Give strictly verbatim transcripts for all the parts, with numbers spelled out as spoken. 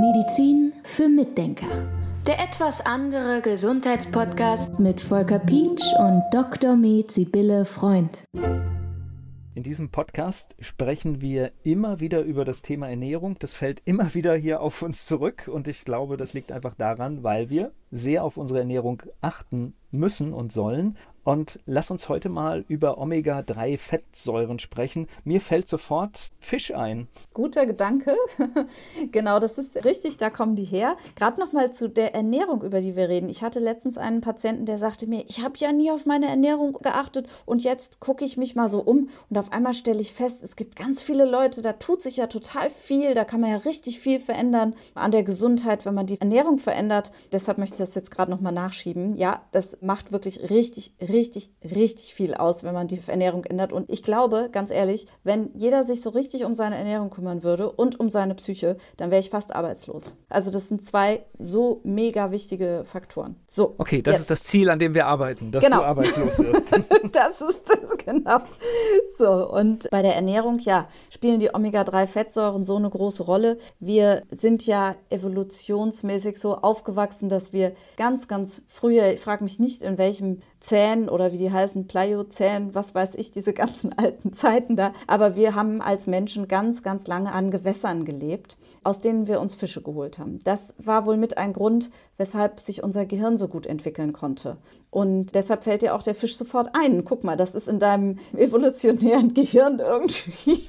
Medizin für Mitdenker. Der etwas andere Gesundheitspodcast mit Volker Pietsch und Doktor med. Sybille Freund. In diesem Podcast sprechen wir immer wieder über das Thema Ernährung. Das fällt immer wieder hier auf uns zurück und ich glaube, das liegt einfach daran, weil wir sehr auf unsere Ernährung achten müssen und sollen. Und lass uns heute mal über Omega drei Fettsäuren sprechen. Mir fällt sofort Fisch ein. Guter Gedanke. Genau, das ist richtig, da kommen die her. Gerade nochmal zu der Ernährung, über die wir reden. Ich hatte letztens einen Patienten, der sagte mir, ich habe ja nie auf meine Ernährung geachtet und jetzt gucke ich mich mal so um und auf einmal stelle ich fest, es gibt ganz viele Leute, da tut sich ja total viel, da kann man ja richtig viel verändern an der Gesundheit, wenn man die Ernährung verändert. Deshalb möchte ich das jetzt gerade nochmal nachschieben. Ja, das macht wirklich richtig, richtig, richtig viel aus, wenn man die Ernährung ändert. Und ich glaube, ganz ehrlich, wenn jeder sich so richtig um seine Ernährung kümmern würde und um seine Psyche, dann wäre ich fast arbeitslos. Also das sind zwei so mega wichtige Faktoren. So. Okay, das jetzt ist das Ziel, an dem wir arbeiten, dass genau. Du arbeitslos wirst. Das ist das, genau. So, und bei der Ernährung, ja, spielen die Omega drei Fettsäuren so eine große Rolle. Wir sind ja evolutionsmäßig so aufgewachsen, dass wir ganz, ganz früher, ich frage mich nicht, in welchem Zähnen oder wie die heißen, Pliozän, was weiß ich, diese ganzen alten Zeiten da. Aber wir haben als Menschen ganz, ganz lange an Gewässern gelebt, aus denen wir uns Fische geholt haben. Das war wohl mit ein Grund, weshalb sich unser Gehirn so gut entwickeln konnte. Und deshalb fällt dir auch der Fisch sofort ein. Guck mal, das ist in deinem evolutionären Gehirn irgendwie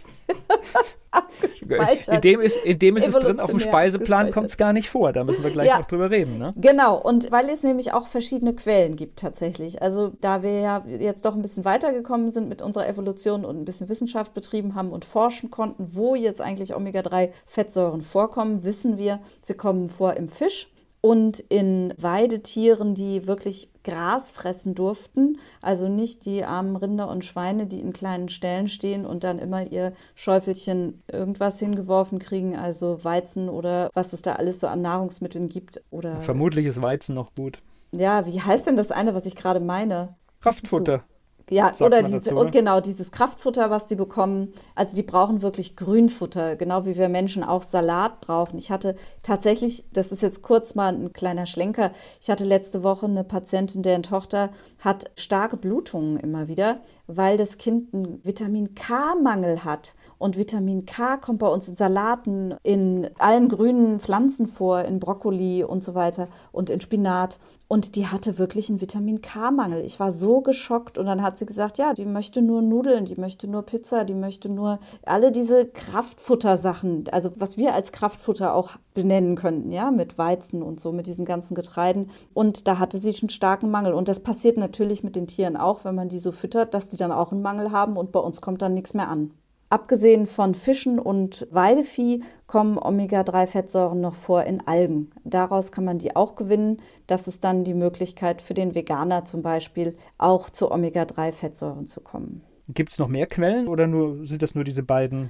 abgespeichert. In dem ist, in dem ist es drin, auf dem Speiseplan kommt es gar nicht vor. Da müssen wir gleich ja. noch drüber reden. Ne? Genau, und weil es nämlich auch verschiedene Quellen gibt tatsächlich. Also da wir ja jetzt doch ein bisschen weitergekommen sind mit unserer Evolution und ein bisschen Wissenschaft betrieben haben und forschen konnten, wo jetzt eigentlich Omega drei Fettsäuren vorkommen, wissen wir, sie kommen vor im Fisch und in Weidetieren, die wirklich Gras fressen durften, also nicht die armen Rinder und Schweine, die in kleinen Ställen stehen und dann immer ihr Schäufelchen irgendwas hingeworfen kriegen, also Weizen oder was es da alles so an Nahrungsmitteln gibt. Oder vermutlich ist Weizen noch gut. Ja, wie heißt denn das eine, was ich gerade meine? Kraftfutter. Ja, oder diese, dazu, ne? Und genau dieses Kraftfutter, was die bekommen. Also die brauchen wirklich Grünfutter, genau wie wir Menschen auch Salat brauchen. Ich hatte tatsächlich, das ist jetzt kurz mal ein kleiner Schlenker, ich hatte letzte Woche eine Patientin, deren Tochter hat starke Blutungen immer wieder, weil das Kind einen Vitamin Ka Mangel hat. Und Vitamin K kommt bei uns in Salaten, in allen grünen Pflanzen vor, in Brokkoli und so weiter und in Spinat. Und die hatte wirklich einen Vitamin Ka Mangel. Ich war so geschockt. Und dann hat sie gesagt, ja, die möchte nur Nudeln, die möchte nur Pizza, die möchte nur alle diese Kraftfuttersachen, also was wir als Kraftfutter auch benennen könnten, ja, mit Weizen und so, mit diesen ganzen Getreiden. Und da hatte sie einen starken Mangel. Und das passiert natürlich mit den Tieren auch, wenn man die so füttert, dass die dann auch einen Mangel haben und bei uns kommt dann nichts mehr an. Abgesehen von Fischen und Weidevieh kommen Omega drei Fettsäuren noch vor in Algen. Daraus kann man die auch gewinnen. Das ist dann die Möglichkeit für den Veganer zum Beispiel, auch zu Omega drei Fettsäuren zu kommen. Gibt es noch mehr Quellen oder nur, sind das nur diese beiden?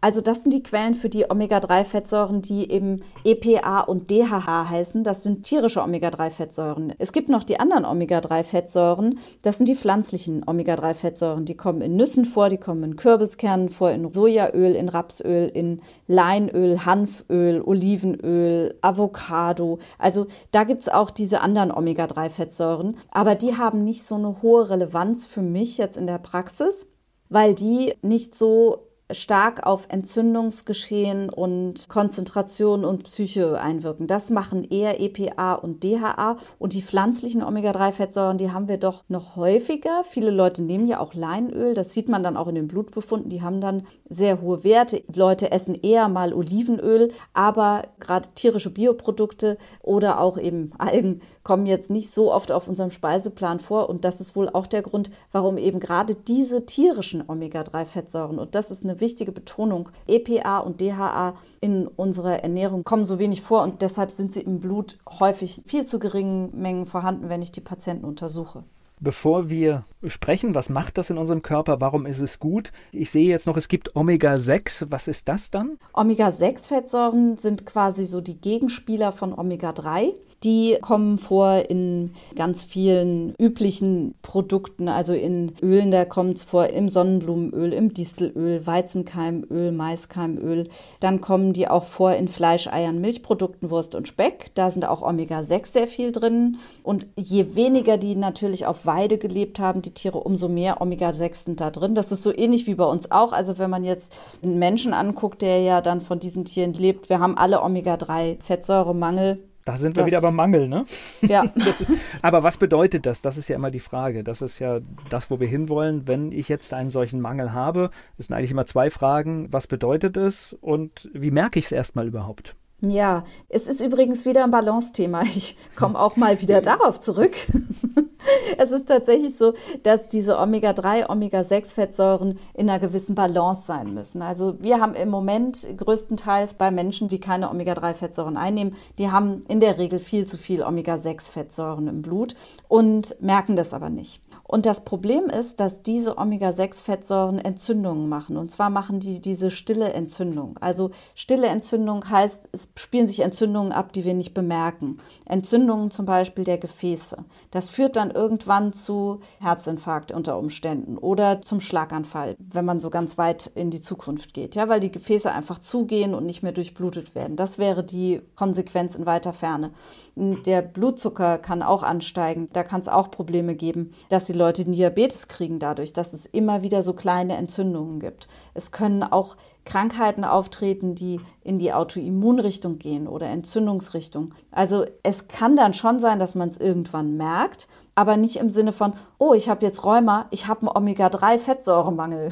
Also das sind die Quellen für die Omega drei Fettsäuren, die eben E P A und D H A heißen. Das sind tierische Omega drei Fettsäuren. Es gibt noch die anderen Omega drei Fettsäuren. Das sind die pflanzlichen Omega drei Fettsäuren. Die kommen in Nüssen vor, die kommen in Kürbiskernen vor, in Sojaöl, in Rapsöl, in Leinöl, Hanföl, Olivenöl, Avocado. Also da gibt es auch diese anderen Omega drei Fettsäuren. Aber die haben nicht so eine hohe Relevanz für mich jetzt in der Praxis, weil die nicht so stark auf Entzündungsgeschehen und Konzentration und Psyche einwirken. Das machen eher E P A und D H A. Und die pflanzlichen Omega drei Fettsäuren, die haben wir doch noch häufiger. Viele Leute nehmen ja auch Leinöl. Das sieht man dann auch in den Blutbefunden. Die haben dann sehr hohe Werte. Leute essen eher mal Olivenöl. Aber gerade tierische Bioprodukte oder auch eben Algen kommen jetzt nicht so oft auf unserem Speiseplan vor. Und das ist wohl auch der Grund, warum eben gerade diese tierischen Omega drei Fettsäuren, und das ist eine wichtige Betonung, E P A und D H A in unserer Ernährung kommen so wenig vor und deshalb sind sie im Blut häufig viel zu geringen Mengen vorhanden, wenn ich die Patienten untersuche. Bevor wir sprechen, was macht das in unserem Körper, warum ist es gut? Ich sehe jetzt noch, es gibt Omega sechs. Was ist das dann? Omega sechs Fettsäuren sind quasi so die Gegenspieler von Omega drei. Die kommen vor in ganz vielen üblichen Produkten, also in Ölen, da kommt es vor im Sonnenblumenöl, im Distelöl, Weizenkeimöl, Maiskeimöl. Dann kommen die auch vor in Fleisch, Eiern, Milchprodukten, Wurst und Speck. Da sind auch Omega sechs sehr viel drin. Und je weniger die natürlich auf Weide gelebt haben, die Tiere, umso mehr Omega sechs sind da drin. Das ist so ähnlich wie bei uns auch. Also wenn man jetzt einen Menschen anguckt, der ja dann von diesen Tieren lebt, wir haben alle Omega drei Fettsäuremangel. Da sind wir das, wieder beim Mangel, ne? Ja. Das ist, aber was bedeutet das? Das ist ja immer die Frage. Das ist ja das, wo wir hinwollen. Wenn ich jetzt einen solchen Mangel habe, es sind eigentlich immer zwei Fragen. Was bedeutet es und wie merke ich es erstmal überhaupt? Ja, es ist übrigens wieder ein Balance-Thema. Ich komme auch mal wieder darauf zurück. Es ist tatsächlich so, dass diese Omega drei, Omega sechs Fettsäuren in einer gewissen Balance sein müssen. Also wir haben im Moment größtenteils bei Menschen, die keine Omega drei Fettsäuren einnehmen, die haben in der Regel viel zu viel Omega sechs Fettsäuren im Blut und merken das aber nicht. Und das Problem ist, dass diese Omega sechs Fettsäuren Entzündungen machen. Und zwar machen die diese stille Entzündung. Also stille Entzündung heißt, es spielen sich Entzündungen ab, die wir nicht bemerken. Entzündungen zum Beispiel der Gefäße. Das führt dann irgendwann zu Herzinfarkt unter Umständen oder zum Schlaganfall, wenn man so ganz weit in die Zukunft geht. Ja, weil die Gefäße einfach zugehen und nicht mehr durchblutet werden. Das wäre die Konsequenz in weiter Ferne. Der Blutzucker kann auch ansteigen. Da kann es auch Probleme geben, dass die Leute Diabetes kriegen dadurch, dass es immer wieder so kleine Entzündungen gibt. Es können auch Krankheiten auftreten, die in die Autoimmunrichtung gehen oder Entzündungsrichtung. Also es kann dann schon sein, dass man es irgendwann merkt, aber nicht im Sinne von, oh, ich habe jetzt Rheuma, ich habe einen Omega drei Fettsäuremangel,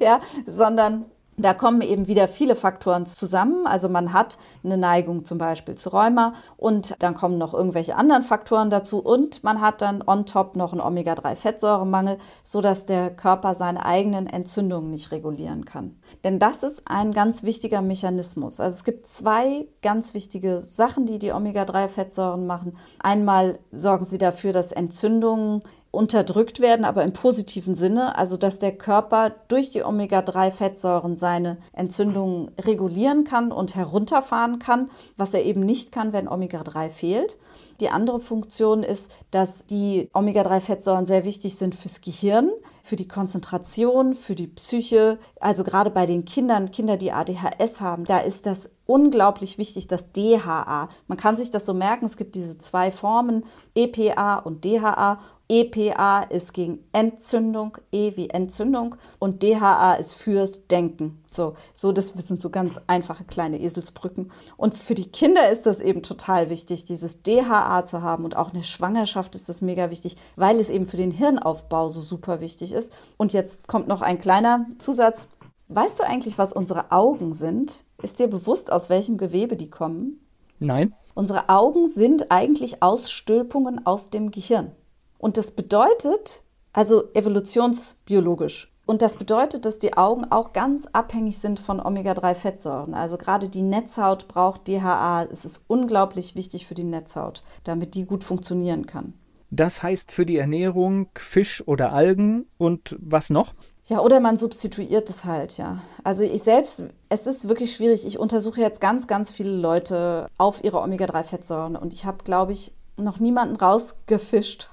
ja, sondern da kommen eben wieder viele Faktoren zusammen. Also man hat eine Neigung zum Beispiel zu Rheuma und dann kommen noch irgendwelche anderen Faktoren dazu und man hat dann on top noch einen Omega drei Fettsäuremangel, sodass der Körper seine eigenen Entzündungen nicht regulieren kann. Denn das ist ein ganz wichtiger Mechanismus. Also es gibt zwei ganz wichtige Sachen, die die Omega drei Fettsäuren machen. Einmal sorgen sie dafür, dass Entzündungen unterdrückt werden, aber im positiven Sinne, also dass der Körper durch die Omega drei Fettsäuren seine Entzündungen regulieren kann und herunterfahren kann, was er eben nicht kann, wenn Omega drei fehlt. Die andere Funktion ist, dass die Omega drei Fettsäuren sehr wichtig sind fürs Gehirn, für die Konzentration, für die Psyche. Also gerade bei den Kindern, Kinder, die A D H S haben, da ist das unglaublich wichtig, das D H A. Man kann sich das so merken, es gibt diese zwei Formen, E P A und D H A. E P A ist gegen Entzündung, E wie Entzündung und D H A ist fürs Denken. So, so, das sind so ganz einfache kleine Eselsbrücken. Und für die Kinder ist das eben total wichtig, dieses D H A zu haben. Und auch in der Schwangerschaft ist das mega wichtig, weil es eben für den Hirnaufbau so super wichtig ist. Und jetzt kommt noch ein kleiner Zusatz. Weißt du eigentlich, was unsere Augen sind? Ist dir bewusst, aus welchem Gewebe die kommen? Nein. Unsere Augen sind eigentlich Ausstülpungen aus dem Gehirn. Und das bedeutet, also evolutionsbiologisch, und das bedeutet, dass die Augen auch ganz abhängig sind von Omega drei Fettsäuren. Also gerade die Netzhaut braucht D H A. Es ist unglaublich wichtig für die Netzhaut, damit die gut funktionieren kann. Das heißt für die Ernährung Fisch oder Algen und was noch? Ja, oder man substituiert es halt, ja. Also ich selbst, es ist wirklich schwierig. Ich untersuche jetzt ganz, ganz viele Leute auf ihre Omega drei Fettsäuren und ich habe, glaube ich, noch niemanden rausgefischt,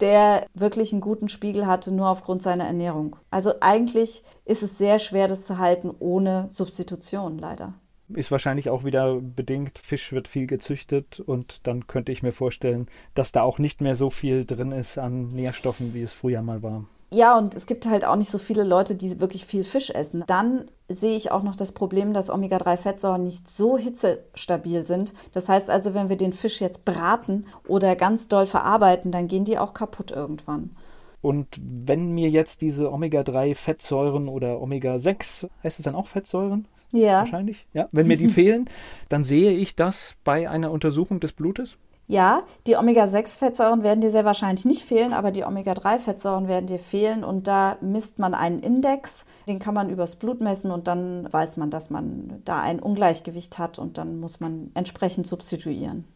der wirklich einen guten Spiegel hatte, nur aufgrund seiner Ernährung. Also eigentlich ist es sehr schwer, das zu halten ohne Substitution, leider. Ist wahrscheinlich auch wieder bedingt, Fisch wird viel gezüchtet und dann könnte ich mir vorstellen, dass da auch nicht mehr so viel drin ist an Nährstoffen, wie es früher mal war. Ja, und es gibt halt auch nicht so viele Leute, die wirklich viel Fisch essen. Dann sehe ich auch noch das Problem, dass Omega drei Fettsäuren nicht so hitzestabil sind. Das heißt also, wenn wir den Fisch jetzt braten oder ganz doll verarbeiten, dann gehen die auch kaputt irgendwann. Und wenn mir jetzt diese Omega drei Fettsäuren oder Omega sechs, heißt es dann auch Fettsäuren? Ja. Wahrscheinlich, ja. Wenn mir die fehlen, dann sehe ich das bei einer Untersuchung des Blutes? Ja, die Omega sechs Fettsäuren werden dir sehr wahrscheinlich nicht fehlen, aber die Omega drei Fettsäuren werden dir fehlen und da misst man einen Index, den kann man übers Blut messen und dann weiß man, dass man da ein Ungleichgewicht hat und dann muss man entsprechend substituieren.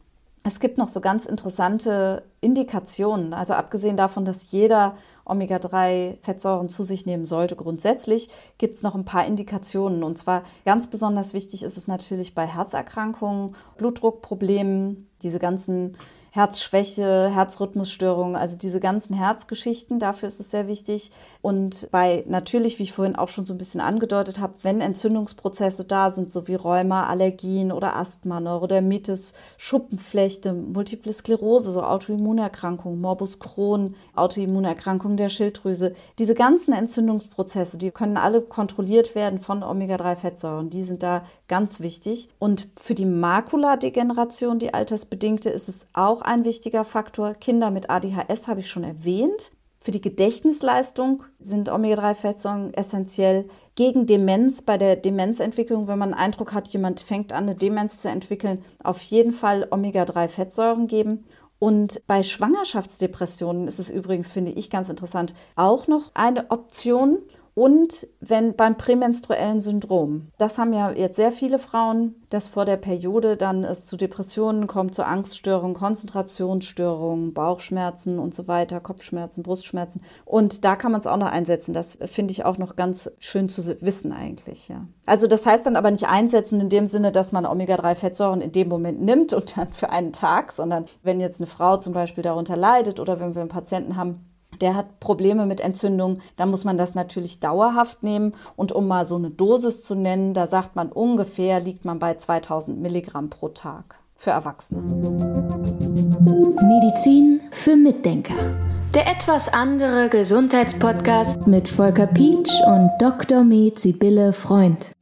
Es gibt noch so ganz interessante Indikationen, also abgesehen davon, dass jeder Omega drei Fettsäuren zu sich nehmen sollte. Grundsätzlich gibt es noch ein paar Indikationen, und zwar ganz besonders wichtig ist es natürlich bei Herzerkrankungen, Blutdruckproblemen, diese ganzen Herzschwäche, Herzrhythmusstörungen, also diese ganzen Herzgeschichten, dafür ist es sehr wichtig. Und bei natürlich, wie ich vorhin auch schon so ein bisschen angedeutet habe, wenn Entzündungsprozesse da sind, so wie Rheuma, Allergien oder Asthma, Neurodermitis, Schuppenflechte, Multiple Sklerose, so Autoimmunerkrankungen, Morbus Crohn, Autoimmunerkrankungen der Schilddrüse. Diese ganzen Entzündungsprozesse, die können alle kontrolliert werden von Omega drei Fettsäuren, die sind da ganz wichtig. Und für die Makuladegeneration, die altersbedingte, ist es auch ein wichtiger Faktor. Kinder mit A D H S habe ich schon erwähnt. Für die Gedächtnisleistung sind Omega drei Fettsäuren essentiell. Gegen Demenz, bei der Demenzentwicklung, wenn man den Eindruck hat, jemand fängt an, eine Demenz zu entwickeln, auf jeden Fall Omega drei Fettsäuren geben. Und bei Schwangerschaftsdepressionen ist es übrigens, finde ich, ganz interessant, auch noch eine Option. Und wenn beim prämenstruellen Syndrom, das haben ja jetzt sehr viele Frauen, dass vor der Periode dann es zu Depressionen kommt, zu Angststörungen, Konzentrationsstörungen, Bauchschmerzen und so weiter, Kopfschmerzen, Brustschmerzen. Und da kann man es auch noch einsetzen. Das finde ich auch noch ganz schön zu wissen eigentlich, ja. Also das heißt dann aber nicht einsetzen in dem Sinne, dass man Omega drei Fettsäuren in dem Moment nimmt und dann für einen Tag, sondern wenn jetzt eine Frau zum Beispiel darunter leidet oder wenn wir einen Patienten haben, der hat Probleme mit Entzündung, da muss man das natürlich dauerhaft nehmen. Und um mal so eine Dosis zu nennen, da sagt man ungefähr, liegt man bei zweitausend Milligramm pro Tag für Erwachsene. Medizin für Mitdenker. Der etwas andere Gesundheitspodcast mit Volker Pietsch und Doktor med. Sybille Freund.